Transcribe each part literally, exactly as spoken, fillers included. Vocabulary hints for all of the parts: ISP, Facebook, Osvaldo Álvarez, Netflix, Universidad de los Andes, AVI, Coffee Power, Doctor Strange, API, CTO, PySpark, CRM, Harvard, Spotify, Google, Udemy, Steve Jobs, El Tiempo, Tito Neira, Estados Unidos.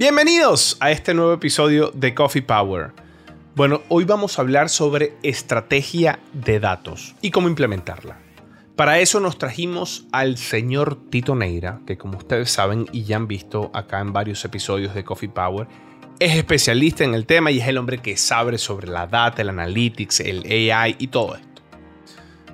Bienvenidos a este nuevo episodio de Coffee Power. Bueno, hoy vamos a hablar sobre estrategia de datos y cómo implementarla. Para eso nos trajimos al señor Tito Neira, que como ustedes saben y ya han visto acá en varios episodios de Coffee Power, es especialista en el tema y es el hombre que sabe sobre la data, el analytics, el A I y todo esto.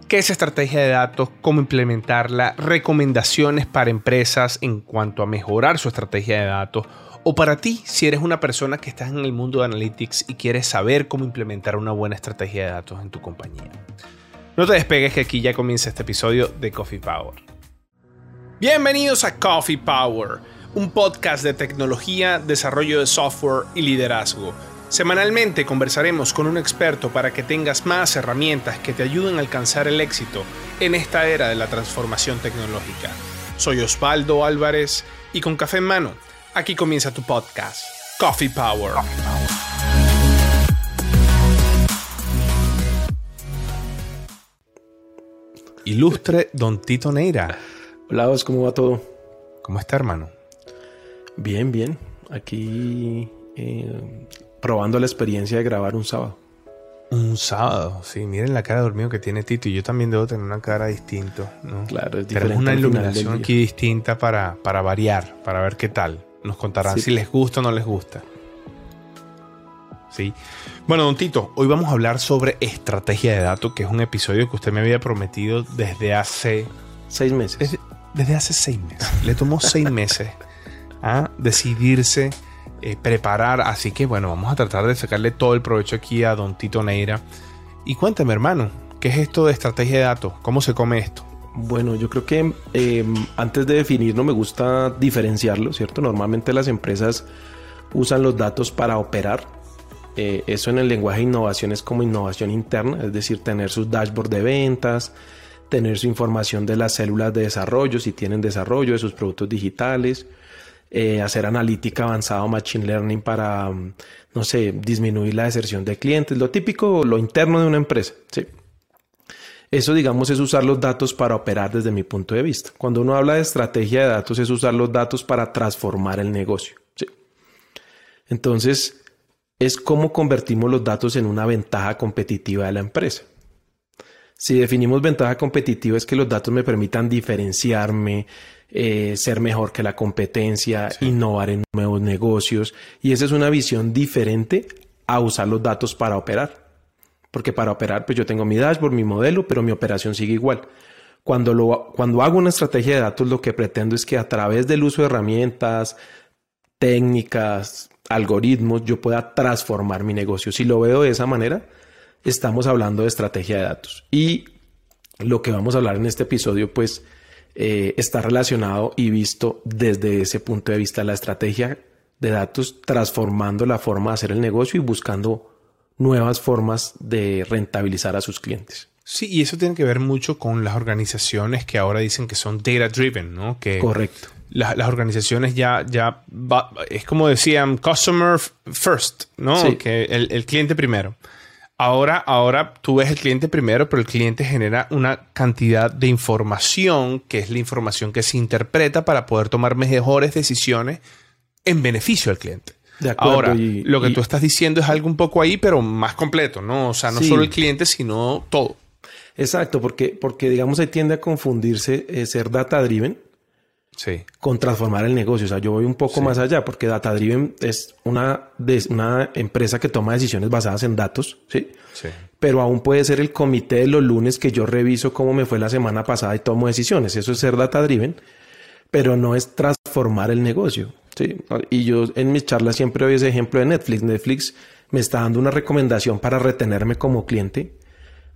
¿Qué es estrategia de datos? ¿Cómo implementarla? Recomendaciones para empresas en cuanto a mejorar su estrategia de datos. O para ti, si eres una persona que estás en el mundo de Analytics y quieres saber cómo implementar una buena estrategia de datos en tu compañía. No te despegues que aquí ya comienza este episodio de Coffee Power. Bienvenidos a Coffee Power, un podcast de tecnología, desarrollo de software y liderazgo. Semanalmente conversaremos con un experto para que tengas más herramientas que te ayuden a alcanzar el éxito en esta era de la transformación tecnológica. Soy Osvaldo Álvarez y con café en mano, aquí comienza tu podcast, Coffee Power. Ilustre don Tito Neira. Hola, Os, ¿cómo va todo? ¿Cómo está, hermano? Bien, bien. Aquí eh, probando la experiencia de grabar un sábado. Un sábado, sí. Miren la cara de dormido que tiene Tito. Y yo también debo tener una cara distinta, ¿no? Claro, es diferente. Tenemos una iluminación aquí distinta para, para variar, para ver qué tal. Nos contarán sí. Si les gusta o no les gusta. Sí. Bueno, don Tito, hoy vamos a hablar sobre estrategia de datos, que es un episodio que usted me había prometido desde hace... Seis meses. Desde, desde hace seis meses. Le tomó seis meses a decidirse, eh, preparar. Así que, bueno, vamos a tratar de sacarle todo el provecho aquí a don Tito Neira. Y cuéntame, hermano, ¿qué es esto de estrategia de datos? ¿Cómo se come esto? Bueno, yo creo que eh, antes de definirlo me gusta diferenciarlo, ¿cierto? Normalmente las empresas usan los datos para operar. Eh, eso en el lenguaje de innovación es como innovación interna, es decir, tener sus dashboards de ventas, tener su información de las células de desarrollo, si tienen desarrollo, de sus productos digitales, eh, hacer analítica avanzada o machine learning para, no sé, disminuir la deserción de clientes, lo típico, lo interno de una empresa, ¿sí? Eso, digamos, es usar los datos para operar desde mi punto de vista. Cuando uno habla de estrategia de datos, es usar los datos para transformar el negocio, ¿sí? Entonces, es cómo convertimos los datos en una ventaja competitiva de la empresa. Si definimos ventaja competitiva, es que los datos me permitan diferenciarme, eh, ser mejor que la competencia, sí. Innovar en nuevos negocios. Y esa es una visión diferente a usar los datos para operar. Porque para operar, pues yo tengo mi dashboard, mi modelo, pero mi operación sigue igual. Cuando, lo, cuando hago una estrategia de datos, lo que pretendo es que a través del uso de herramientas, técnicas, algoritmos, yo pueda transformar mi negocio. Si lo veo de esa manera, estamos hablando de estrategia de datos. Y lo que vamos a hablar en este episodio, pues, eh, está relacionado y visto desde ese punto de vista, la estrategia de datos, transformando la forma de hacer el negocio y buscando nuevas formas de rentabilizar a sus clientes. Sí, y eso tiene que ver mucho con las organizaciones que ahora dicen que son data driven, ¿no? Que correcto. La, las organizaciones ya, ya va, es como decían, customer first, ¿no? Sí. Que el, el cliente primero. Ahora, ahora tú ves el cliente primero, pero el cliente genera una cantidad de información que es la información que se interpreta para poder tomar mejores decisiones en beneficio del cliente. De acuerdo, ahora, y, lo que y, tú estás diciendo es algo un poco ahí, pero más completo, ¿no? O sea, no sí. Solo el cliente, sino todo. Exacto, porque, porque digamos, ahí tiende a confundirse eh, ser data-driven sí. con transformar el negocio. O sea, yo voy un poco sí. más allá, porque data-driven es una, des, una empresa que toma decisiones basadas en datos, ¿sí? Sí. Pero aún puede ser el comité de los lunes que yo reviso cómo me fue la semana pasada y tomo decisiones. Eso es ser data-driven, pero no es transformar el negocio. Sí, y yo en mis charlas siempre doy ese ejemplo de Netflix. Netflix me está dando una recomendación para retenerme como cliente.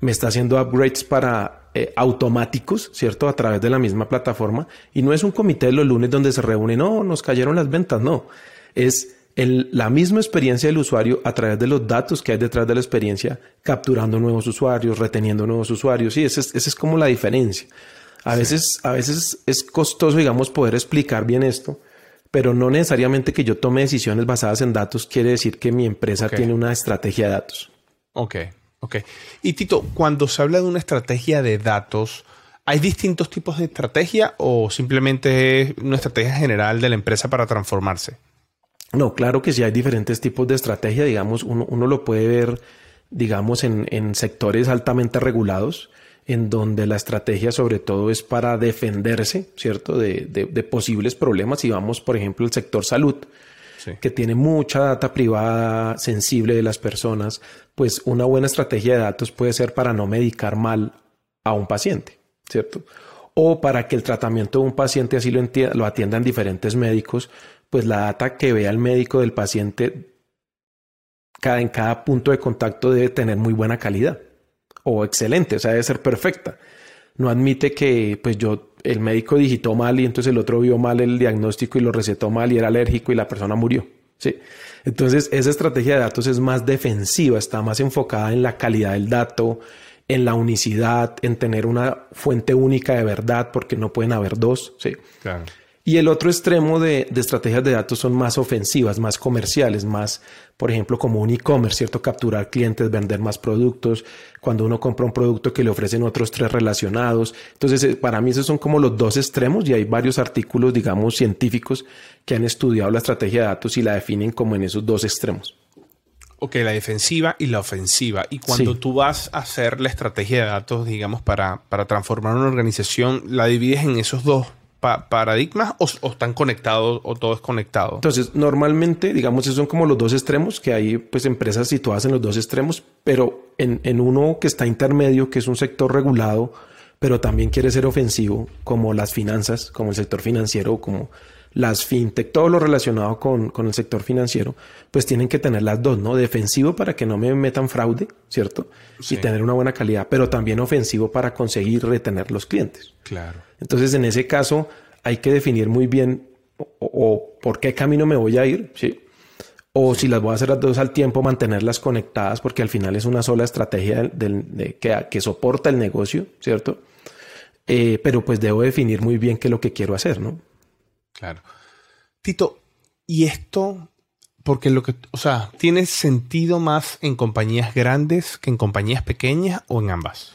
Me está haciendo upgrades para eh, automáticos, ¿cierto? A través de la misma plataforma. Y no es un comité de los lunes donde se reúne. No, nos cayeron las ventas. No, es el, la misma experiencia del usuario a través de los datos que hay detrás de la experiencia, capturando nuevos usuarios, reteniendo nuevos usuarios. Sí, esa es, esa es como la diferencia. A veces, sí. a veces es costoso, digamos, poder explicar bien esto. Pero no necesariamente que yo tome decisiones basadas en datos quiere decir que mi empresa okay. tiene una estrategia de datos. Ok, ok. Y Tito, cuando se habla de una estrategia de datos, ¿hay distintos tipos de estrategia o simplemente es una estrategia general de la empresa para transformarse? No, claro que sí hay diferentes tipos de estrategia, digamos, uno, uno lo puede ver, digamos, en, en sectores altamente regulados, en donde la estrategia sobre todo es para defenderse, ¿cierto?, de, de, de posibles problemas. Si vamos, por ejemplo, al sector salud, sí, que tiene mucha data privada sensible de las personas, pues una buena estrategia de datos puede ser para no medicar mal a un paciente, ¿cierto?, o para que el tratamiento de un paciente así lo, lo atiendan diferentes médicos, pues la data que vea el médico del paciente cada, en cada punto de contacto debe tener muy buena calidad o excelente, o sea, debe ser perfecta. No admite que pues yo, el médico digitó mal y entonces el otro vio mal el diagnóstico y lo recetó mal y era alérgico y la persona murió, ¿sí? Entonces esa estrategia de datos es más defensiva, está más enfocada en la calidad del dato, en la unicidad, en tener una fuente única de verdad, porque no pueden haber dos, ¿sí? Claro. Y el otro extremo de, de estrategias de datos son más ofensivas, más comerciales, más, por ejemplo, como un e-commerce, ¿cierto? Capturar clientes, vender más productos, cuando uno compra un producto que le ofrecen otros tres relacionados. Entonces, para mí esos son como los dos extremos, y hay varios artículos, digamos, científicos que han estudiado la estrategia de datos y la definen como en esos dos extremos. Ok, la defensiva y la ofensiva. Y cuando sí, tú vas a hacer la estrategia de datos, digamos, para, para transformar una organización, ¿la divides en esos dos pa- paradigmas o, o están conectados o todo es conectado? Entonces, normalmente, digamos, esos son como los dos extremos, que hay pues empresas situadas en los dos extremos, pero en, en uno que está intermedio, que es un sector regulado, pero también quiere ser ofensivo, como las finanzas, como el sector financiero, como las fintech, todo lo relacionado con, con el sector financiero, pues tienen que tener las dos, ¿no? Defensivo para que no me metan fraude, ¿cierto? Sí. Y tener una buena calidad, pero también ofensivo para conseguir retener los clientes. Claro. Entonces, en ese caso, hay que definir muy bien o, o por qué camino me voy a ir, ¿sí? O sí, si las voy a hacer las dos al tiempo, mantenerlas conectadas, porque al final es una sola estrategia del, de, que, que soporta el negocio, ¿cierto? Eh, pero pues debo definir muy bien qué es lo que quiero hacer, ¿no? Claro. Tito, y esto, porque lo que, o sea, ¿tiene sentido más en compañías grandes que en compañías pequeñas o en ambas?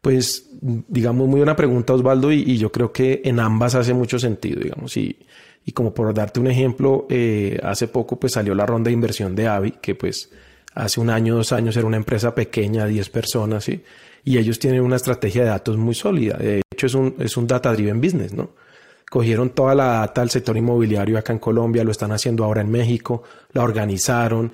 Pues, digamos, muy buena pregunta, Osvaldo, y, y yo creo que en ambas hace mucho sentido, digamos. Y, y como por darte un ejemplo, eh, hace poco pues salió la ronda de inversión de A V I, que pues hace un año, dos años era una empresa pequeña, diez personas, ¿sí? Y ellos tienen una estrategia de datos muy sólida. De hecho, es un, es un data-driven business, ¿no? Cogieron toda la data del sector inmobiliario acá en Colombia, lo están haciendo ahora en México, la organizaron,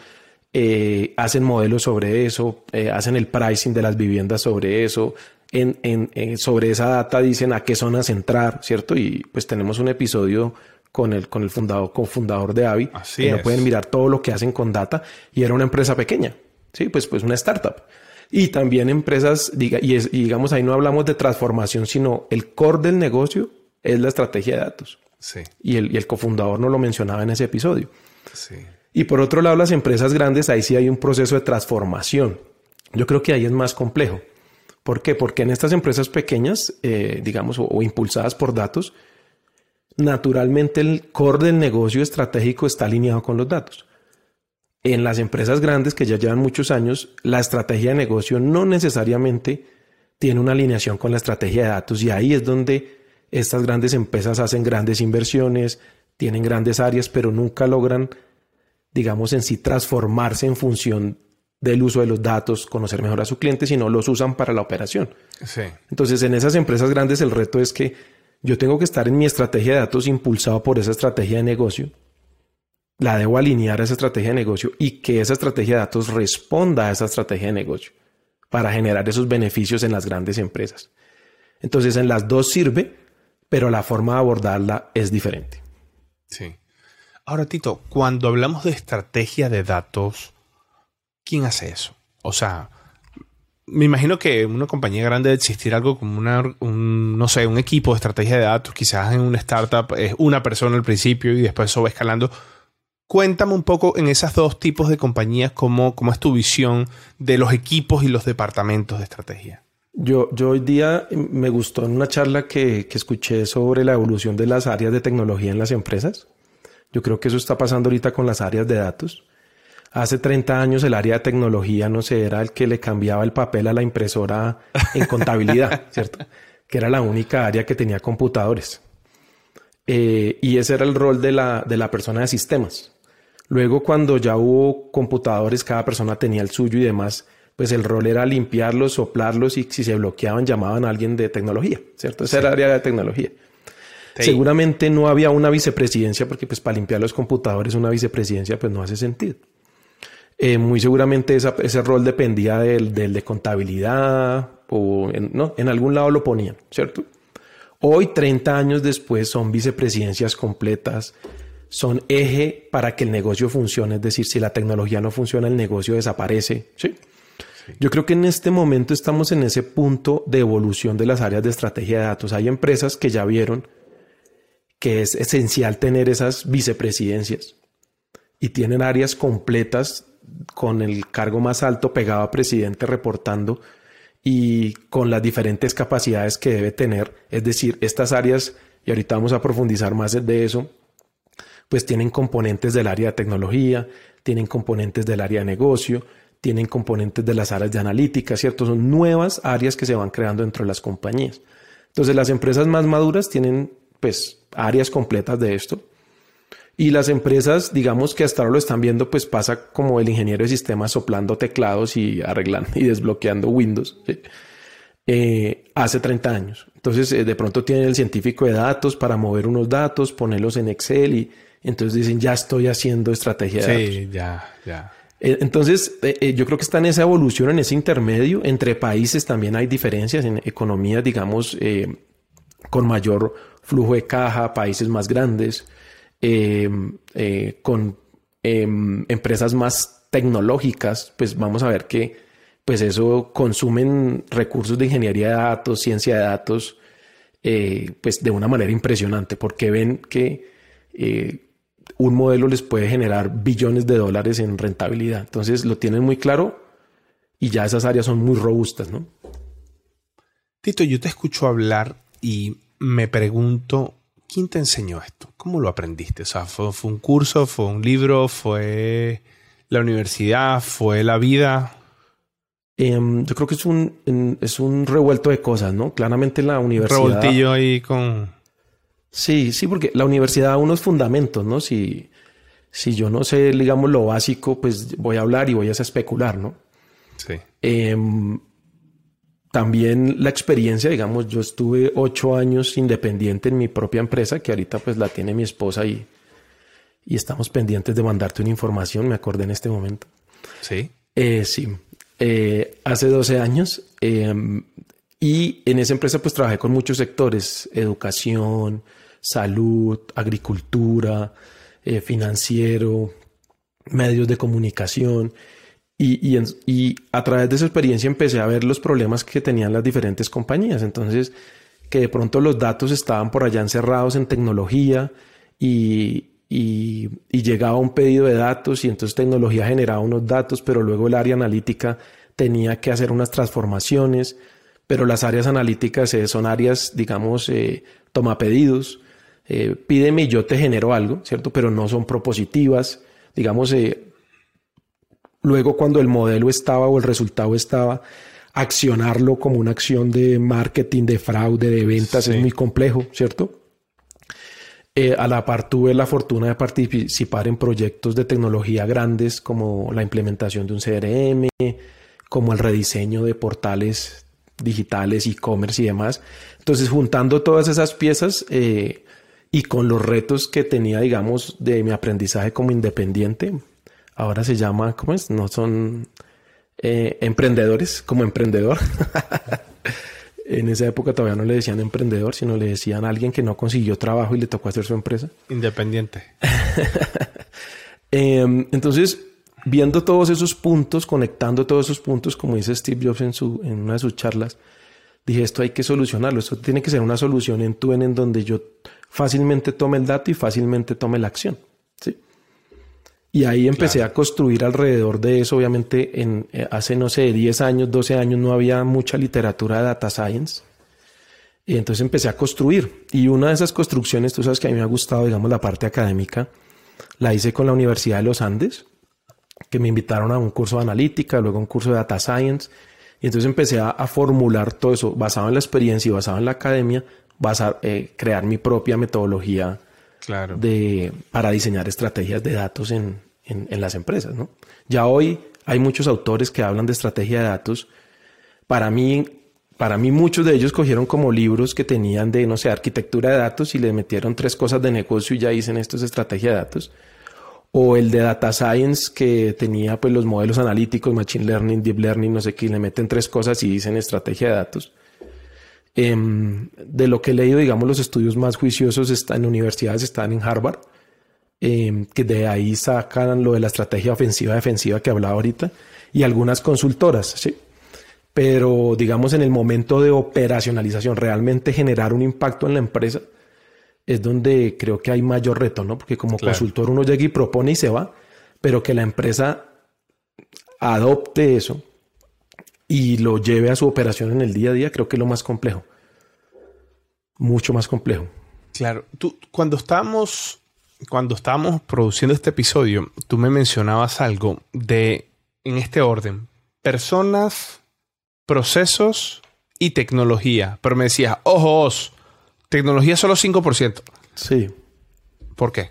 eh, hacen modelos sobre eso, eh, hacen el pricing de las viviendas sobre eso, en, en, en, sobre esa data dicen a qué zonas entrar, ¿cierto? Y pues tenemos un episodio con el, con el fundador, cofundador de A V I, Así que es. No pueden mirar todo lo que hacen con data, y era una empresa pequeña, sí, pues, pues una startup. Y también empresas, diga, y, es, y digamos ahí no hablamos de transformación, sino el core del negocio es la estrategia de datos. Sí. Y el, y el cofundador no lo mencionaba en ese episodio. Sí. Y por otro lado, las empresas grandes, ahí sí hay un proceso de transformación. Yo creo que ahí es más complejo. ¿Por qué? Porque en estas empresas pequeñas, eh, digamos, o, o impulsadas por datos, naturalmente el core del negocio estratégico está alineado con los datos. En las empresas grandes que ya llevan muchos años, la estrategia de negocio no necesariamente tiene una alineación con la estrategia de datos, y ahí es donde estas grandes empresas hacen grandes inversiones, tienen grandes áreas, pero nunca logran, digamos, en sí transformarse en función del uso de los datos, conocer mejor a su cliente, sino los usan para la operación. Sí. Entonces, en esas empresas grandes el reto es que yo tengo que estar en mi estrategia de datos impulsado por esa estrategia de negocio. La debo alinear a esa estrategia de negocio y que esa estrategia de datos responda a esa estrategia de negocio para generar esos beneficios en las grandes empresas. Entonces, en las dos sirve, pero la forma de abordarla es diferente. Sí. Ahora, Tito, cuando hablamos de estrategia de datos, ¿quién hace eso? O sea, me imagino que en una compañía grande debe existir algo como una, un, no sé, un equipo de estrategia de datos. Quizás en una startup es una persona al principio y después eso va escalando. Cuéntame un poco en esos dos tipos de compañías, cómo, cómo es tu visión de los equipos y los departamentos de estrategia. Yo, yo hoy día me gustó en una charla que, que escuché sobre la evolución de las áreas de tecnología en las empresas. Yo creo que eso está pasando ahorita con las áreas de datos. Hace treinta años el área de tecnología, no sé, era el que le cambiaba el papel a la impresora en contabilidad, ¿cierto? Que era la única área que tenía computadores. Eh, y ese era el rol de la, de la persona de sistemas. Luego, cuando ya hubo computadores, cada persona tenía el suyo y demás, pues el rol era limpiarlos, soplarlos y si se bloqueaban llamaban a alguien de tecnología, ¿cierto? Esa sí. era el área de tecnología. Sí. Seguramente no había una vicepresidencia porque pues para limpiar los computadores una vicepresidencia pues no hace sentido. Eh, muy seguramente esa, ese rol dependía del, del de contabilidad o en, no, en algún lado lo ponían, ¿cierto? Hoy, treinta años después, son vicepresidencias completas, son eje para que el negocio funcione, es decir, si la tecnología no funciona, el negocio desaparece, ¿sí? Sí. Yo creo que en este momento estamos en ese punto de evolución de las áreas de estrategia de datos. Hay empresas que ya vieron que es esencial tener esas vicepresidencias y tienen áreas completas con el cargo más alto pegado a presidente reportando y con las diferentes capacidades que debe tener, es decir, estas áreas, y ahorita vamos a profundizar más de eso, pues tienen componentes del área de tecnología, tienen componentes del área de negocio, tienen componentes de las áreas de analítica, ¿cierto? Son nuevas áreas que se van creando dentro de las compañías. Entonces, las empresas más maduras tienen, pues, áreas completas de esto. Y las empresas, digamos que hasta ahora lo están viendo, pues pasa como el ingeniero de sistemas soplando teclados y arreglando y desbloqueando Windows, ¿sí? Eh, hace treinta años. Entonces, eh, de pronto tienen el científico de datos para mover unos datos, ponerlos en Excel y entonces dicen, ya estoy haciendo estrategia de datos. Sí, ya, ya. Eh, entonces, eh, eh, yo creo que está en esa evolución, en ese intermedio. Entre países también hay diferencias en economías, digamos, eh, con mayor flujo de caja, países más grandes, eh, eh, con eh, empresas más tecnológicas, pues vamos a ver que pues eso consumen recursos de ingeniería de datos, ciencia de datos, eh, pues de una manera impresionante, porque ven que eh, un modelo les puede generar billones de dólares en rentabilidad. Entonces lo tienen muy claro y ya esas áreas son muy robustas, ¿no? Tito, yo te escucho hablar y me pregunto, ¿quién te enseñó esto? ¿Cómo lo aprendiste? O sea, ¿fue, fue un curso, fue un libro, fue la universidad, fue la vida...? Yo creo que es un, es un revuelto de cosas, ¿no? Claramente la universidad... Revoltillo ahí con... Sí, sí, porque la universidad da unos fundamentos, ¿no? Si, si yo no sé, digamos, lo básico, pues voy a hablar y voy a especular, ¿no? Sí. Eh, también la experiencia, digamos, yo estuve ocho años independiente en mi propia empresa, que ahorita pues la tiene mi esposa y, y estamos pendientes de mandarte una información, me acordé en este momento. Sí. Eh, sí. Eh, hace doce años eh, y en esa empresa pues trabajé con muchos sectores, educación, salud, agricultura, eh, financiero, medios de comunicación y, y, y a través de esa experiencia empecé a ver los problemas que tenían las diferentes compañías. Entonces, que de pronto los datos estaban por allá encerrados en tecnología y... Y, y llegaba un pedido de datos y entonces tecnología generaba unos datos, pero luego el área analítica tenía que hacer unas transformaciones, pero las áreas analíticas eh, son áreas, digamos, eh, toma pedidos, eh, pídeme y yo te genero algo, ¿cierto? Pero no son propositivas, digamos, eh, luego cuando el modelo estaba o el resultado estaba, accionarlo como una acción de marketing, de fraude, de ventas, sí. Es muy complejo, ¿cierto? Eh, a la par tuve la fortuna de participar en proyectos de tecnología grandes como la implementación de un C R M, como el rediseño de portales digitales, e-commerce y demás. Entonces, juntando todas esas piezas eh, y con los retos que tenía, digamos, de mi aprendizaje como independiente, ahora se llama, ¿cómo es? No son eh, emprendedores, como emprendedor. En esa época todavía no le decían emprendedor, sino le decían a alguien que no consiguió trabajo y le tocó hacer su empresa. Independiente. eh, entonces, viendo todos esos puntos, conectando todos esos puntos, como dice Steve Jobs en, su, en una de sus charlas, dije, esto hay que solucionarlo. Esto tiene que ser una solución en tu en, en donde yo fácilmente tome el dato y fácilmente tome la acción, ¿sí? Y ahí empecé claro. a construir alrededor de eso. Obviamente, en, eh, hace, no sé, diez años, doce años, no había mucha literatura de data science. Y entonces empecé a construir. Y una de esas construcciones, tú sabes que a mí me ha gustado, digamos, la parte académica, la hice con la Universidad de los Andes, que me invitaron a un curso de analítica, luego a un curso de data science. Y entonces empecé a, a formular todo eso, basado en la experiencia y basado en la academia, basar, eh, crear mi propia metodología. Claro. De, para diseñar estrategias de datos en, en, en las empresas, ¿no? Ya hoy hay muchos autores que hablan de estrategia de datos. Para mí, para mí muchos de ellos cogieron como libros que tenían de, no sé, arquitectura de datos y le metieron tres cosas de negocio y ya dicen esto es estrategia de datos. O el de Data Science que tenía pues los modelos analíticos, Machine Learning, Deep Learning, no sé qué, y le meten tres cosas y dicen estrategia de datos. Eh, de lo que he leído, digamos, los estudios más juiciosos están en universidades, están en Harvard, eh, que de ahí sacan lo de la estrategia ofensiva-defensiva que hablaba ahorita, y algunas consultoras, ¿sí? Pero, digamos, en el momento de operacionalización, realmente generar un impacto en la empresa, es donde creo que hay mayor reto, ¿no? Porque como claro. consultor uno llega y propone y se va, pero que la empresa adopte eso y lo lleve a su operación en el día a día, creo que es lo más complejo. Mucho más complejo. Claro. Tú, cuando estábamos, cuando estábamos produciendo este episodio, tú me mencionabas algo de, en este orden, personas, procesos y tecnología. Pero me decías, ojo, os, tecnología solo cinco por ciento. Sí. ¿Por qué?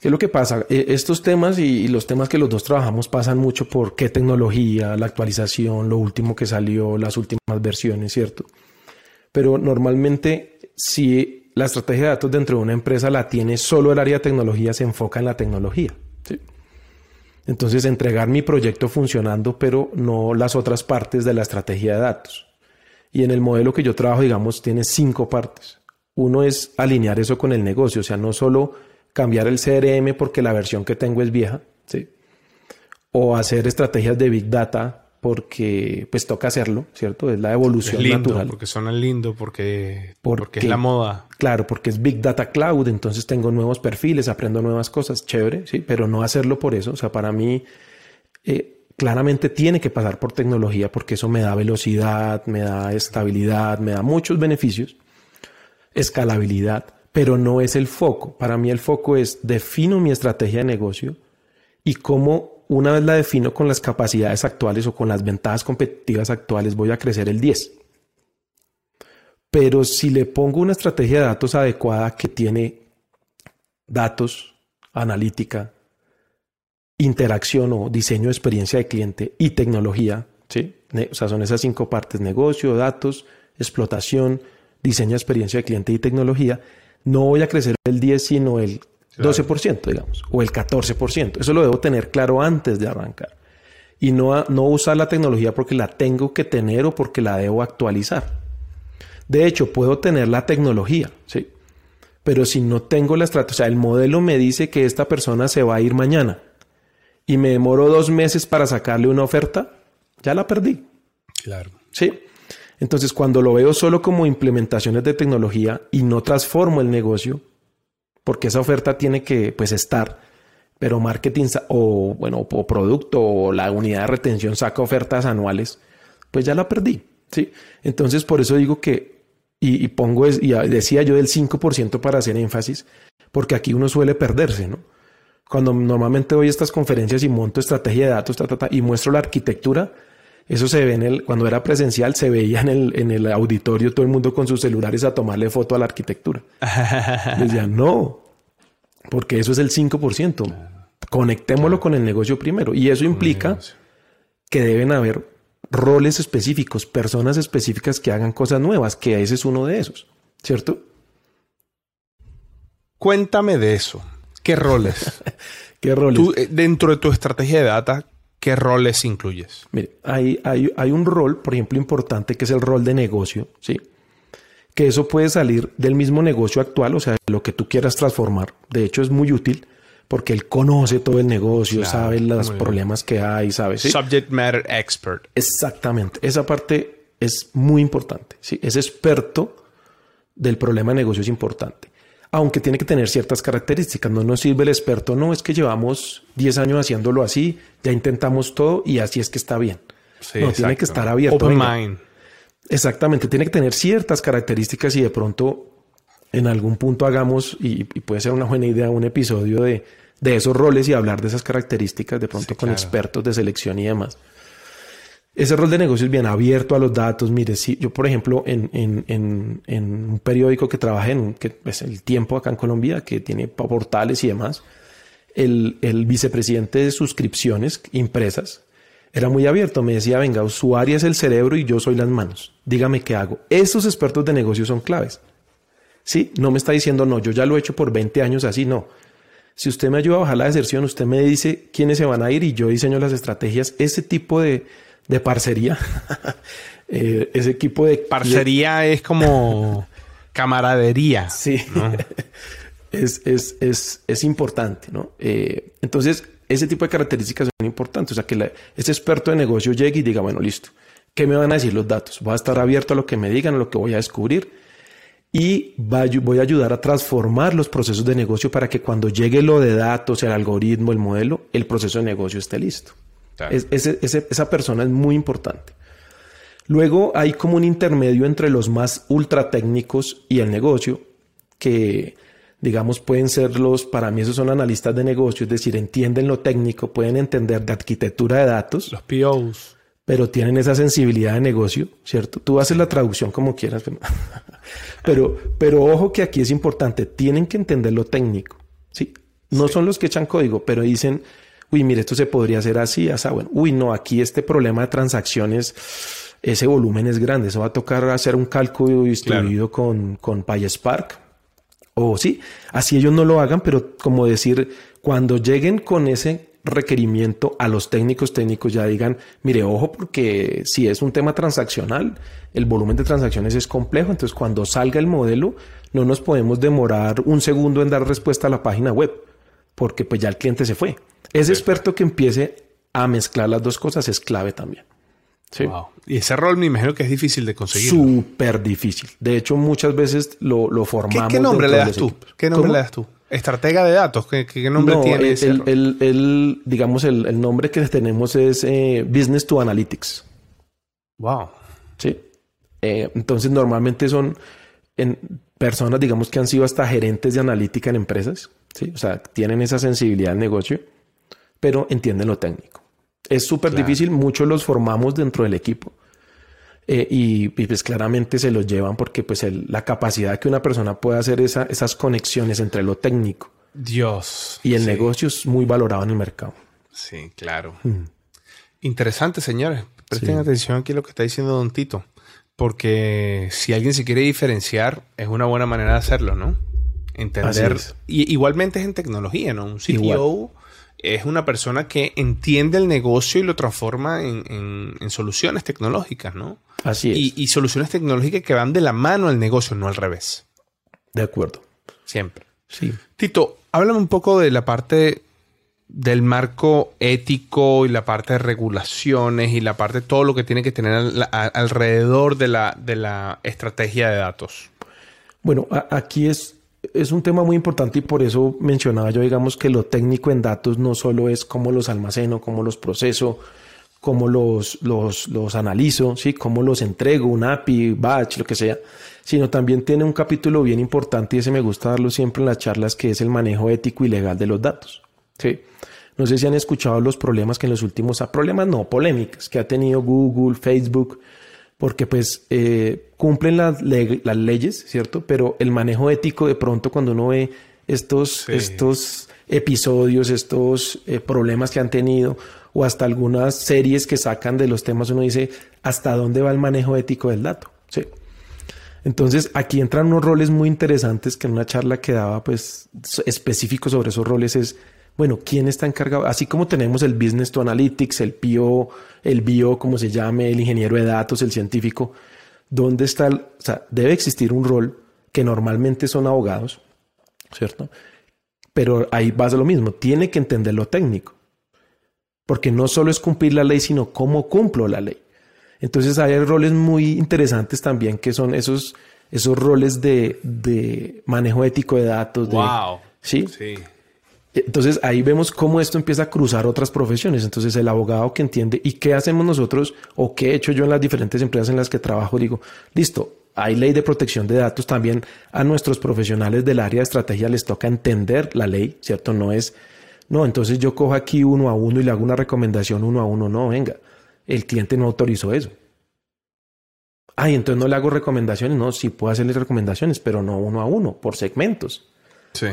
¿Qué es lo que pasa? Estos temas y los temas que los dos trabajamos pasan mucho por qué tecnología, la actualización, lo último que salió, las últimas versiones, ¿cierto? Pero normalmente si la estrategia de datos dentro de una empresa la tiene solo el área de tecnología, se enfoca en la tecnología, ¿sí? Entonces entregar mi proyecto funcionando, pero no las otras partes de la estrategia de datos. Y en el modelo que yo trabajo, digamos, tiene cinco partes. Uno es alinear eso con el negocio. O sea, no solo cambiar el C R M porque la versión que tengo es vieja, ¿sí? O hacer estrategias de Big Data porque pues toca hacerlo, ¿cierto? Es la evolución es lindo, natural. Porque suena lindo, porque, porque, porque es la moda. Claro, porque es Big Data Cloud. Entonces tengo nuevos perfiles, aprendo nuevas cosas. Chévere, ¿sí? Pero no hacerlo por eso. O sea, para mí... Eh, Claramente tiene que pasar por tecnología porque eso me da velocidad, me da estabilidad, me da muchos beneficios, escalabilidad, pero no es el foco. Para mí el foco es defino mi estrategia de negocio y cómo una vez la defino con las capacidades actuales o con las ventajas competitivas actuales voy a crecer el diez. Pero si le pongo una estrategia de datos adecuada que tiene datos, analítica, interacción o diseño de experiencia de cliente y tecnología, ¿sí? O sea, son esas cinco partes: negocio, datos, explotación, diseño de experiencia de cliente y tecnología. No voy a crecer el diez, sino el doce por ciento, digamos, o el catorce por ciento. Eso lo debo tener claro antes de arrancar. Y no, no usar la tecnología porque la tengo que tener o porque la debo actualizar. De hecho, puedo tener la tecnología, ¿sí? Pero si no tengo la estrategia, o sea, el modelo me dice que esta persona se va a ir mañana, y me demoro dos meses para sacarle una oferta, ya la perdí. Claro. Sí. Entonces, cuando lo veo solo como implementaciones de tecnología y no transformo el negocio, porque esa oferta tiene que pues estar, pero marketing o bueno, o producto o la unidad de retención saca ofertas anuales, pues ya la perdí. Sí. Entonces, por eso digo que y, y pongo y decía yo del cinco por ciento para hacer énfasis, porque aquí uno suele perderse, ¿no? Cuando normalmente doy estas conferencias y monto estrategia de datos ta, ta, ta, y muestro la arquitectura, eso se ve en el, cuando era presencial, se veía en el, en el auditorio todo el mundo con sus celulares a tomarle foto a la arquitectura. Decían, no, porque eso es el cinco por ciento. Claro. Conectémoslo claro. con el negocio primero. Y eso implica que deben haber roles específicos, personas específicas que hagan cosas nuevas, que ese es uno de esos, ¿cierto? Cuéntame de eso. ¿Qué roles? ¿Qué roles? Tú, dentro de tu estrategia de data, ¿qué roles incluyes? Mire, hay, hay, hay un rol, por ejemplo, importante que es el rol de negocio, ¿sí? Que eso puede salir del mismo negocio actual, o sea, de lo que tú quieras transformar. De hecho, es muy útil porque él conoce todo el negocio, claro, sabe los problemas bien. que hay, sabe. ¿Sí? Subject matter expert. Exactamente. Esa parte es muy importante, ¿sí? Ese experto del problema de negocio es importante. Aunque tiene que tener ciertas características. No nos sirve el experto, no, es que llevamos diez años haciéndolo así, ya intentamos todo y así es que está bien. Sí, no, exacto. Tiene que estar abierto. Open mind. Exactamente, tiene que tener ciertas características y de pronto en algún punto hagamos, y, y puede ser una buena idea, un episodio de, de esos roles y hablar de esas características de pronto sí, con claro. expertos de selección y demás. Ese rol de negocio es bien abierto a los datos. Mire, si yo, por ejemplo, en, en, en, en un periódico que trabajé, en, que es El Tiempo acá en Colombia, que tiene portales y demás, el, el vicepresidente de suscripciones impresas era muy abierto. Me decía, venga, su área es el cerebro y yo soy las manos. Dígame qué hago. Estos expertos de negocios son claves. ¿Sí? No me está diciendo, no, yo ya lo he hecho por veinte años así, no. Si usted me ayuda a bajar la deserción, usted me dice quiénes se van a ir y yo diseño las estrategias. Ese tipo de, de parcería, eh, ese equipo de... Parcería de... es como camaradería. Sí, ¿no? es, es, es, es importante, ¿no? Eh, entonces, ese tipo de características son importantes. O sea, que la, este experto de negocio llegue y diga, bueno, listo, ¿qué me van a decir los datos? Voy a estar abierto a lo que me digan, a lo que voy a descubrir. Y voy a ayudar a transformar los procesos de negocio para que cuando llegue lo de datos, el algoritmo, el modelo, el proceso de negocio esté listo. Es, ese, ese, esa persona es muy importante. Luego hay como un intermedio entre los más ultra técnicos y el negocio, que digamos pueden ser los, para mí esos son analistas de negocio, es decir, entienden lo técnico, pueden entender de arquitectura de datos. Los P Os. Pero tienen esa sensibilidad de negocio, ¿cierto? Tú haces la traducción como quieras, pero, pero ojo que aquí es importante, tienen que entender lo técnico, ¿sí? No sí. Son los que echan código, pero dicen, uy, mire, esto se podría hacer así, así, bueno, uy, no, aquí este problema de transacciones, ese volumen es grande, eso va a tocar hacer un cálculo distribuido, claro, con, con PySpark, o sí, así ellos no lo hagan, pero como decir, cuando lleguen con ese requerimiento a los técnicos técnicos ya digan, mire, ojo, porque si es un tema transaccional, el volumen de transacciones es complejo, entonces cuando salga el modelo no nos podemos demorar un segundo en dar respuesta a la página web, porque pues ya el cliente se fue. Ese experto que empiece a mezclar las dos cosas es clave también. Sí. Wow. Y ese rol me imagino que es difícil de conseguir. Súper difícil. De hecho, muchas veces lo, lo formamos. ¿Qué, qué nombre le das tú? ¿Qué nombre ¿Cómo? le das tú? Estratega de datos. ¿Qué, qué nombre no, tiene ese el, el, el, digamos, el, el nombre que tenemos es eh, Business to Analytics. Wow. Sí. Eh, entonces, normalmente son en personas, digamos, que han sido hasta gerentes de analítica en empresas. Sí. O sea, tienen esa sensibilidad al negocio, pero entienden lo técnico. Es súper claro. difícil, muchos los formamos dentro del equipo eh, y, y pues claramente se los llevan porque pues el, la capacidad que una persona puede hacer esa, esas conexiones entre lo técnico Dios, y el sí. negocio es muy valorado en el mercado. Sí, claro. Mm. Interesante, señores. Presten sí. atención aquí a lo que está diciendo don Tito, porque si alguien se quiere diferenciar es una buena manera de hacerlo, ¿no? Entender. Y, igualmente es en tecnología, ¿no? Un C T O... Igual. Es una persona que entiende el negocio y lo transforma en, en, en soluciones tecnológicas, ¿no? Así es. Y, y soluciones tecnológicas que van de la mano al negocio, no al revés. De acuerdo. Siempre. Sí. Tito, háblame un poco de la parte del marco ético y la parte de regulaciones y la parte de todo lo que tiene que tener al, a, alrededor de la, de la estrategia de datos. Bueno, a, aquí es... Es un tema muy importante y por eso mencionaba yo, digamos, que lo técnico en datos no solo es cómo los almaceno, cómo los proceso, cómo los, los, los analizo, ¿sí? Cómo los entrego, un A P I, batch, lo que sea, sino también tiene un capítulo bien importante y ese me gusta darlo siempre en las charlas, que es el manejo ético y legal de los datos. ¿Sí? No sé si han escuchado los problemas que en los últimos... Problemas no, polémicas que ha tenido Google, Facebook... Porque pues eh, cumplen las, le- las leyes, ¿cierto? Pero el manejo ético de pronto cuando uno ve estos, sí. estos episodios, estos eh, problemas que han tenido o hasta algunas series que sacan de los temas, uno dice, ¿hasta dónde va el manejo ético del dato? Sí. Entonces aquí entran unos roles muy interesantes que en una charla que daba pues específico sobre esos roles es, bueno, ¿quién está encargado? Así como tenemos el Business to Analytics, el P O, el B O, como se llame, el ingeniero de datos, el científico, ¿dónde está? El, o sea, debe existir un rol que normalmente son abogados, ¿cierto? Pero ahí va a ser lo mismo, tiene que entender lo técnico, porque no solo es cumplir la ley, sino cómo cumplo la ley. Entonces hay roles muy interesantes también que son esos, esos roles de, de manejo ético de datos. Wow. De, sí. Sí. Entonces ahí vemos cómo esto empieza a cruzar otras profesiones. Entonces el abogado que entiende y qué hacemos nosotros o qué he hecho yo en las diferentes empresas en las que trabajo, digo, listo, hay ley de protección de datos también. A nuestros profesionales del área de estrategia les toca entender la ley, ¿cierto? No es, no, entonces yo cojo aquí uno a uno y le hago una recomendación uno a uno. No, venga, el cliente no autorizó eso. Ay, entonces no le hago recomendaciones. No, sí puedo hacerle recomendaciones, pero no uno a uno, por segmentos. Sí.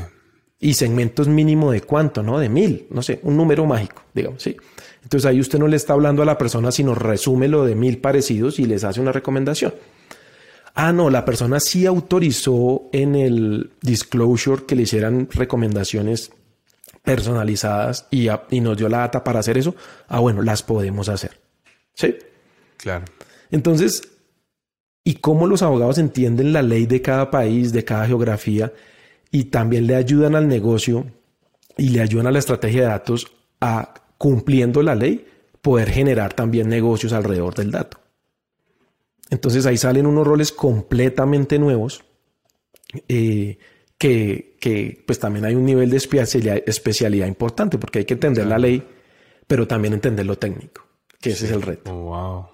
y segmentos mínimo de cuánto, ¿no? De mil, no sé, un número mágico, digamos, ¿sí? Entonces ahí usted no le está hablando a la persona, sino resume lo de mil parecidos y les hace una recomendación. Ah, no, la persona sí autorizó en el disclosure que le hicieran recomendaciones personalizadas y, a, y nos dio la data para hacer eso. Ah, bueno, las podemos hacer. ¿Sí? Claro. Entonces, ¿y cómo los abogados entienden la ley de cada país, de cada geografía? Y también le ayudan al negocio y le ayudan a la estrategia de datos a, cumpliendo la ley, poder generar también negocios alrededor del dato. Entonces ahí salen unos roles completamente nuevos eh, que, que pues también hay un nivel de especialidad, especialidad importante, porque hay que entender la ley, pero también entender lo técnico, que ese sí. es el reto. Oh, wow.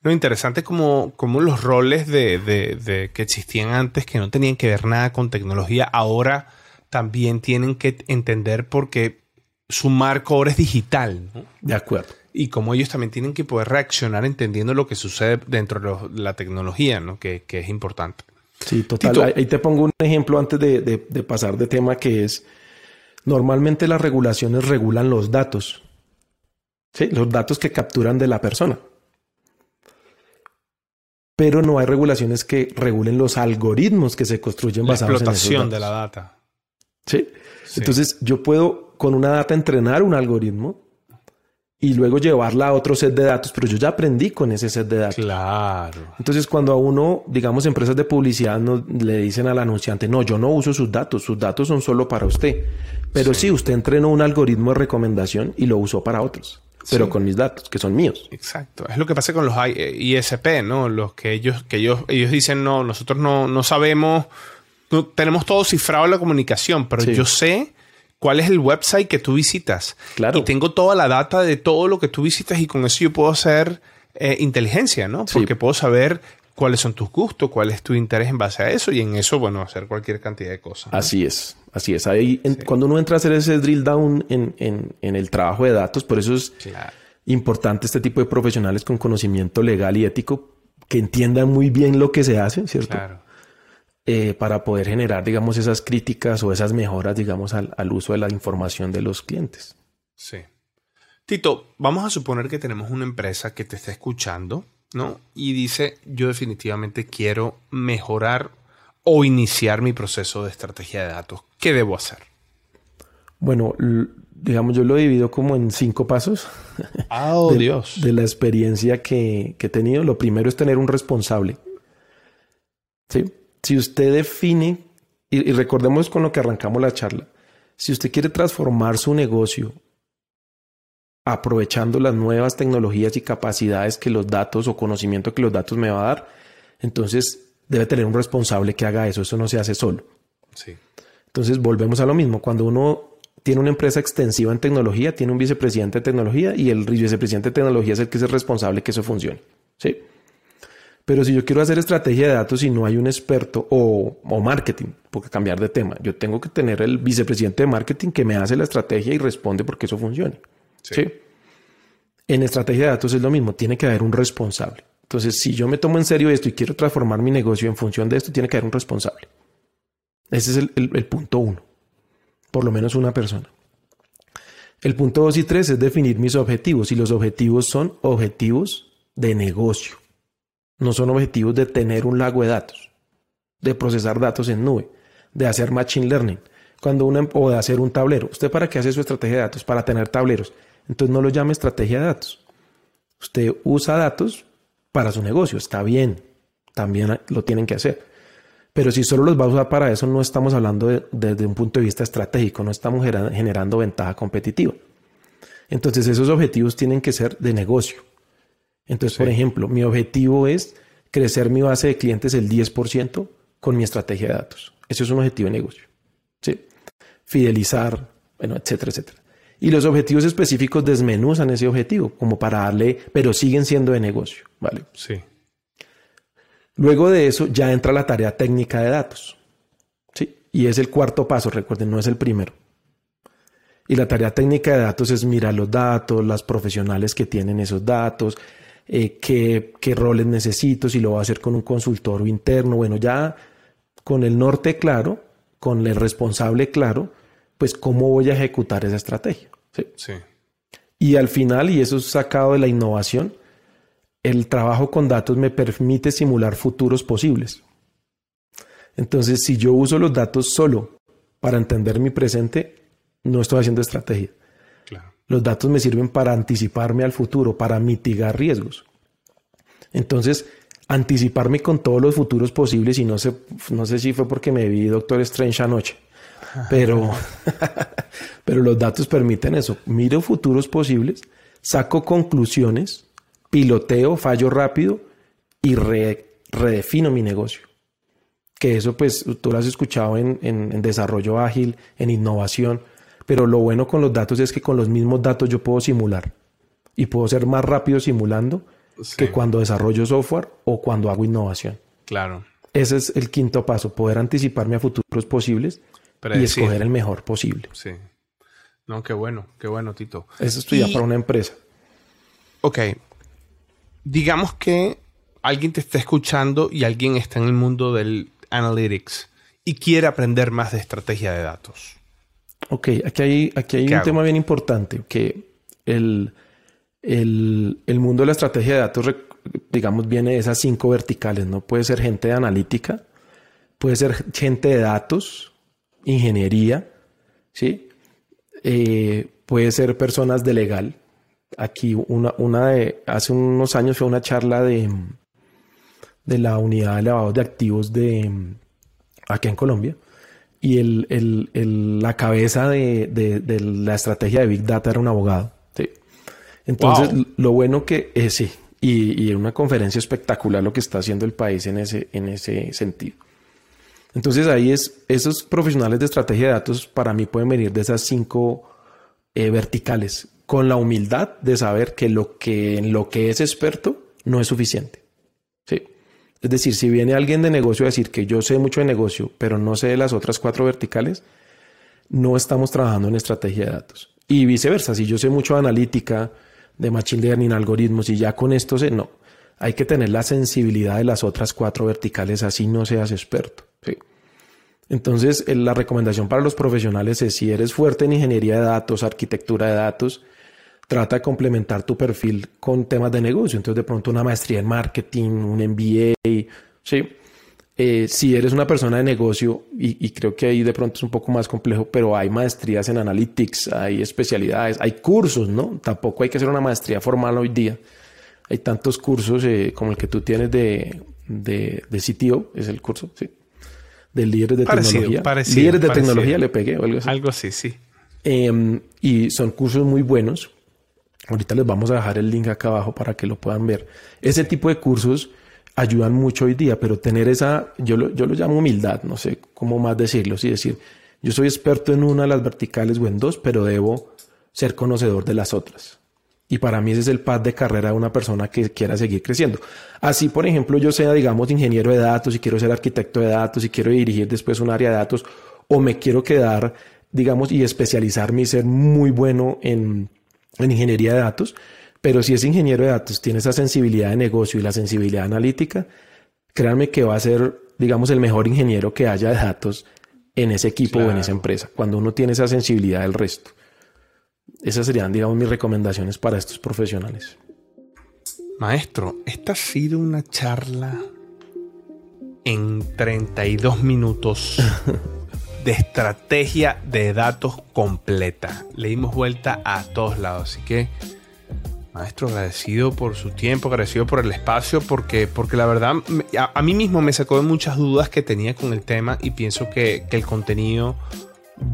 Lo interesante como, como los roles de, de, de que existían antes, que no tenían que ver nada con tecnología, ahora también tienen que entender porque su marco ahora es digital, ¿no? De acuerdo. Y como ellos también tienen que poder reaccionar entendiendo lo que sucede dentro de los, la tecnología, ¿no? Que, que es importante. Sí, total. Tito. Ahí te pongo un ejemplo antes de, de, de pasar de tema, que es normalmente las regulaciones regulan los datos. Sí, los datos que capturan de la persona. Pero no hay regulaciones que regulen los algoritmos que se construyen la basados en esos datos. La explotación de la data. ¿Sí? Sí. Entonces yo puedo con una data entrenar un algoritmo y luego llevarla a otro set de datos, pero yo ya aprendí con ese set de datos. Claro. Entonces, cuando a uno, digamos, empresas de publicidad no, le dicen al anunciante, no, yo no uso sus datos, sus datos son solo para usted. Pero sí, sí usted entrenó un algoritmo de recomendación y lo usó para otros, sí, pero con mis datos, que son míos. Exacto. Es lo que pasa con los I S P, ¿no? Los que ellos, que ellos, ellos dicen, no, nosotros no, no sabemos, no, tenemos todo cifrado en la comunicación, pero sí, yo sé cuál es el website que tú visitas. Claro. Y tengo toda la data de todo lo que tú visitas y con eso yo puedo hacer eh, inteligencia, ¿no? Porque sí, puedo saber cuáles son tus gustos, cuál es tu interés en base a eso y en eso, bueno, hacer cualquier cantidad de cosas, ¿no? Así es, así es. Ahí, en, sí. Cuando uno entra a hacer ese drill down en, en, en el trabajo de datos, por eso es claro, importante este tipo de profesionales con conocimiento legal y ético que entiendan muy bien lo que se hace, ¿cierto? Claro. Eh, para poder generar, digamos, esas críticas o esas mejoras, digamos, al, al uso de la información de los clientes. Sí. Tito, vamos a suponer que tenemos una empresa que te está escuchando, ¿no? Y dice, yo definitivamente quiero mejorar o iniciar mi proceso de estrategia de datos. ¿Qué debo hacer? Bueno, digamos, yo lo divido como en cinco pasos. ¡Oh, de, Dios! De la experiencia que, que he tenido. Lo primero es tener un responsable. ¿Sí? Si usted define, y recordemos con lo que arrancamos la charla, si usted quiere transformar su negocio aprovechando las nuevas tecnologías y capacidades que los datos o conocimiento que los datos me va a dar, entonces debe tener un responsable que haga eso. Eso no se hace solo. Sí. Entonces volvemos a lo mismo. Cuando uno tiene una empresa extensiva en tecnología, tiene un vicepresidente de tecnología y el vicepresidente de tecnología es el que es el responsable que eso funcione. Sí. Pero si yo quiero hacer estrategia de datos y no hay un experto o, o marketing, porque cambiar de tema, yo tengo que tener el vicepresidente de marketing que me hace la estrategia y responde porque eso funcione. Sí. ¿Sí? En estrategia de datos es lo mismo, tiene que haber un responsable. Entonces, si yo me tomo en serio esto y quiero transformar mi negocio en función de esto, tiene que haber un responsable. Ese es el, el, el punto uno. Por lo menos una persona. El punto dos y tres es definir mis objetivos. Y los objetivos son objetivos de negocio. No son objetivos de tener un lago de datos, de procesar datos en nube, de hacer machine learning, cuando una, o de hacer un tablero. ¿Usted para qué hace su estrategia de datos? Para tener tableros. Entonces no lo llame estrategia de datos. Usted usa datos para su negocio. Está bien. También lo tienen que hacer. Pero si solo los va a usar para eso, no estamos hablando de, desde un punto de vista estratégico. No estamos generando ventaja competitiva. Entonces esos objetivos tienen que ser de negocio. Entonces, sí, por ejemplo, mi objetivo es crecer mi base de clientes el diez por ciento con mi estrategia de datos. Eso es un objetivo de negocio. ¿Sí? Fidelizar, bueno, etcétera, etcétera. Y los objetivos específicos desmenuzan ese objetivo como para darle, pero siguen siendo de negocio, ¿vale? Sí. Luego de eso ya entra la tarea técnica de datos. ¿Sí? Y es el cuarto paso, recuerden, no es el primero. Y la tarea técnica de datos es mirar los datos, las profesionales que tienen esos datos, Eh, qué, qué roles necesito, si lo voy a hacer con un consultor o interno. Bueno, ya con el norte claro, con el responsable claro, pues ¿cómo voy a ejecutar esa estrategia? ¿Sí? Sí. Y al final, y eso es sacado de la innovación, el trabajo con datos me permite simular futuros posibles. Entonces, si yo uso los datos solo para entender mi presente, no estoy haciendo estrategia. Claro. Los datos me sirven para anticiparme al futuro, para mitigar riesgos. Entonces, anticiparme con todos los futuros posibles, y no sé, no sé si fue porque me vi Doctor Strange anoche, pero, pero los datos permiten eso. Miro futuros posibles, saco conclusiones, piloteo, fallo rápido y re, redefino mi negocio. Que eso, pues, tú lo has escuchado en, en, en desarrollo ágil, en innovación, pero lo bueno con los datos es que con los mismos datos yo puedo simular y puedo ser más rápido simulando sí. que cuando desarrollo software o cuando hago innovación. Claro. Ese es el quinto paso, poder anticiparme a futuros posibles Predecir. y escoger el mejor posible. Sí. No, qué bueno, qué bueno, Tito. Eso es ya y... para una empresa. Ok. Digamos que alguien te está escuchando y alguien está en el mundo del Analytics y quiere aprender más de estrategia de datos. Ok, aquí hay, aquí hay un hago? tema bien importante, que el, el, el mundo de la estrategia de datos, digamos, viene de esas cinco verticales, ¿no? Puede ser gente de analítica, puede ser gente de datos, ingeniería, ¿sí? Eh, puede ser personas de legal. Aquí una, una de, hace unos años fue una charla de, de la unidad de lavado de activos de acá en Colombia. Y el, el, el, la cabeza de, de, de la estrategia de Big Data era un abogado. ¿Sí? Entonces, wow. lo bueno que es, sí, y es una conferencia espectacular lo que está haciendo el país en ese, en ese sentido. Entonces, ahí es, esos profesionales de estrategia de datos para mí pueden venir de esas cinco eh, verticales, con la humildad de saber que lo que en lo que es experto no es suficiente. ¿Sí? Es decir, si viene alguien de negocio a decir que yo sé mucho de negocio, pero no sé de las otras cuatro verticales, no estamos trabajando en estrategia de datos. Y viceversa, si yo sé mucho de analítica, de machine learning, algoritmos, y ya con esto sé, no. Hay que tener la sensibilidad de las otras cuatro verticales, así no seas experto. ¿Sí? Entonces, la recomendación para los profesionales es, si eres fuerte en ingeniería de datos, arquitectura de datos, trata de complementar tu perfil con temas de negocio. Entonces, de pronto una maestría en marketing, un M B A, ¿sí? Eh, si eres una persona de negocio, y, y creo que ahí de pronto es un poco más complejo, pero hay maestrías en analytics, hay especialidades, hay cursos, ¿no? Tampoco hay que hacer una maestría formal hoy día. Hay tantos cursos eh, como el que tú tienes de, de, de C T O, es el curso, ¿sí? De líderes de parecido, tecnología. Parecido, líderes de parecido. tecnología, le pegué o algo así. Algo así, sí. Eh, y son cursos muy buenos. Ahorita les vamos a dejar el link acá abajo para que lo puedan ver. Ese sí. tipo de cursos ayudan mucho hoy día, pero tener esa, yo lo, yo lo llamo humildad, no sé cómo más decirlo, sí, decir, yo soy experto en una de las verticales o en dos, pero debo ser conocedor de las otras. Y para mí ese es el pad de carrera de una persona que quiera seguir creciendo. Así, por ejemplo, yo sea, digamos, ingeniero de datos y quiero ser arquitecto de datos y quiero dirigir después un área de datos, o me quiero quedar, digamos, y especializarme y ser muy bueno en... en ingeniería de datos, pero si es ingeniero de datos, tiene esa sensibilidad de negocio y la sensibilidad analítica, créanme que va a ser, digamos, el mejor ingeniero que haya de datos en ese equipo claro. o en esa empresa, cuando uno tiene esa sensibilidad del resto. Esas serían, digamos, mis recomendaciones para estos profesionales. Maestro, esta ha sido una charla en treinta y dos minutos. De estrategia de datos completa. Le dimos vuelta a todos lados. Así que, maestro, agradecido por su tiempo, agradecido por el espacio, porque, porque la verdad, a, a mí mismo me sacó de muchas dudas que tenía con el tema y pienso que, que el contenido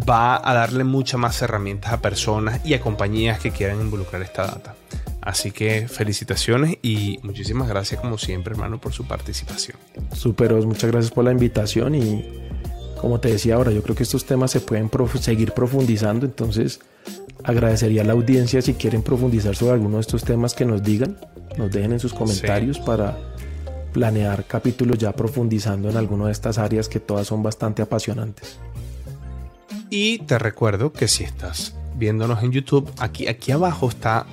va a darle muchas más herramientas a personas y a compañías que quieran involucrar esta data. Así que felicitaciones y muchísimas gracias, como siempre, hermano, por su participación. Súper, muchas gracias por la invitación y... como te decía ahora, yo creo que estos temas se pueden prof- seguir profundizando, entonces agradecería a la audiencia si quieren profundizar sobre alguno de estos temas que nos digan, nos dejen en sus comentarios sí. para planear capítulos ya profundizando en alguna de estas áreas que todas son bastante apasionantes. Y te recuerdo que si estás viéndonos en YouTube, aquí, aquí abajo está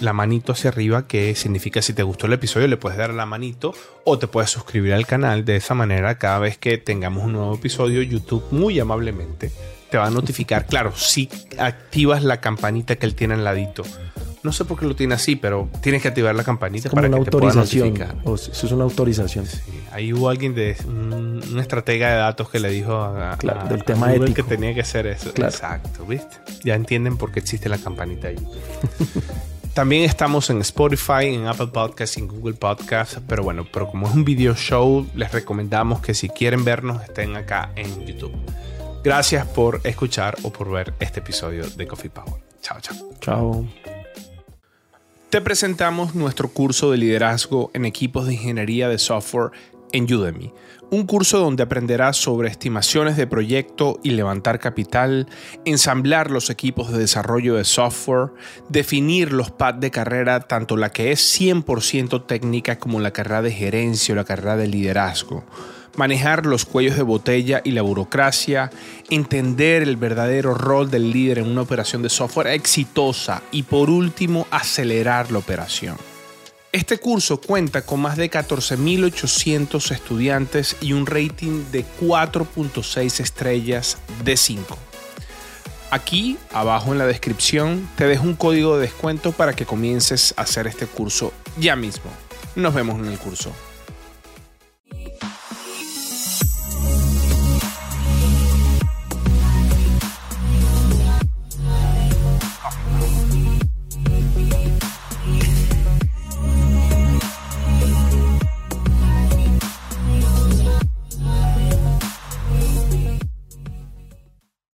la manito hacia arriba, que significa si te gustó el episodio le puedes dar la manito o te puedes suscribir al canal. De esa manera, cada vez que tengamos un nuevo episodio, YouTube muy amablemente te va a notificar. Claro, si activas la campanita que él tiene al ladito. No sé por qué lo tiene así, pero tienes que activar la campanita para que te pueda notificar. O sea, eso es una autorización. Sí. Ahí hubo alguien de un, una estratega de datos que le dijo a, claro, a, del tema a Google ético. Que tenía que hacer eso. Claro. Exacto, ¿viste? Ya entienden por qué existe la campanita ahí. También estamos en Spotify, en Apple Podcasts, en Google Podcasts. Pero bueno, pero como es un video show, les recomendamos que si quieren vernos estén acá en YouTube. Gracias por escuchar o por ver este episodio de Coffee Power. Chao, chao. Chao. Te presentamos nuestro curso de liderazgo en equipos de ingeniería de software en Udemy. Un curso donde aprenderás sobre estimaciones de proyecto y levantar capital, ensamblar los equipos de desarrollo de software, definir los paths de carrera, tanto la que es cien por ciento técnica como la carrera de gerencia o la carrera de liderazgo, manejar los cuellos de botella y la burocracia, entender el verdadero rol del líder en una operación de software exitosa y, por último, acelerar la operación. Este curso cuenta con más de catorce mil ochocientos estudiantes y un rating de cuatro punto seis estrellas de cinco. Aquí, abajo en la descripción, te dejo un código de descuento para que comiences a hacer este curso ya mismo. Nos vemos en el curso.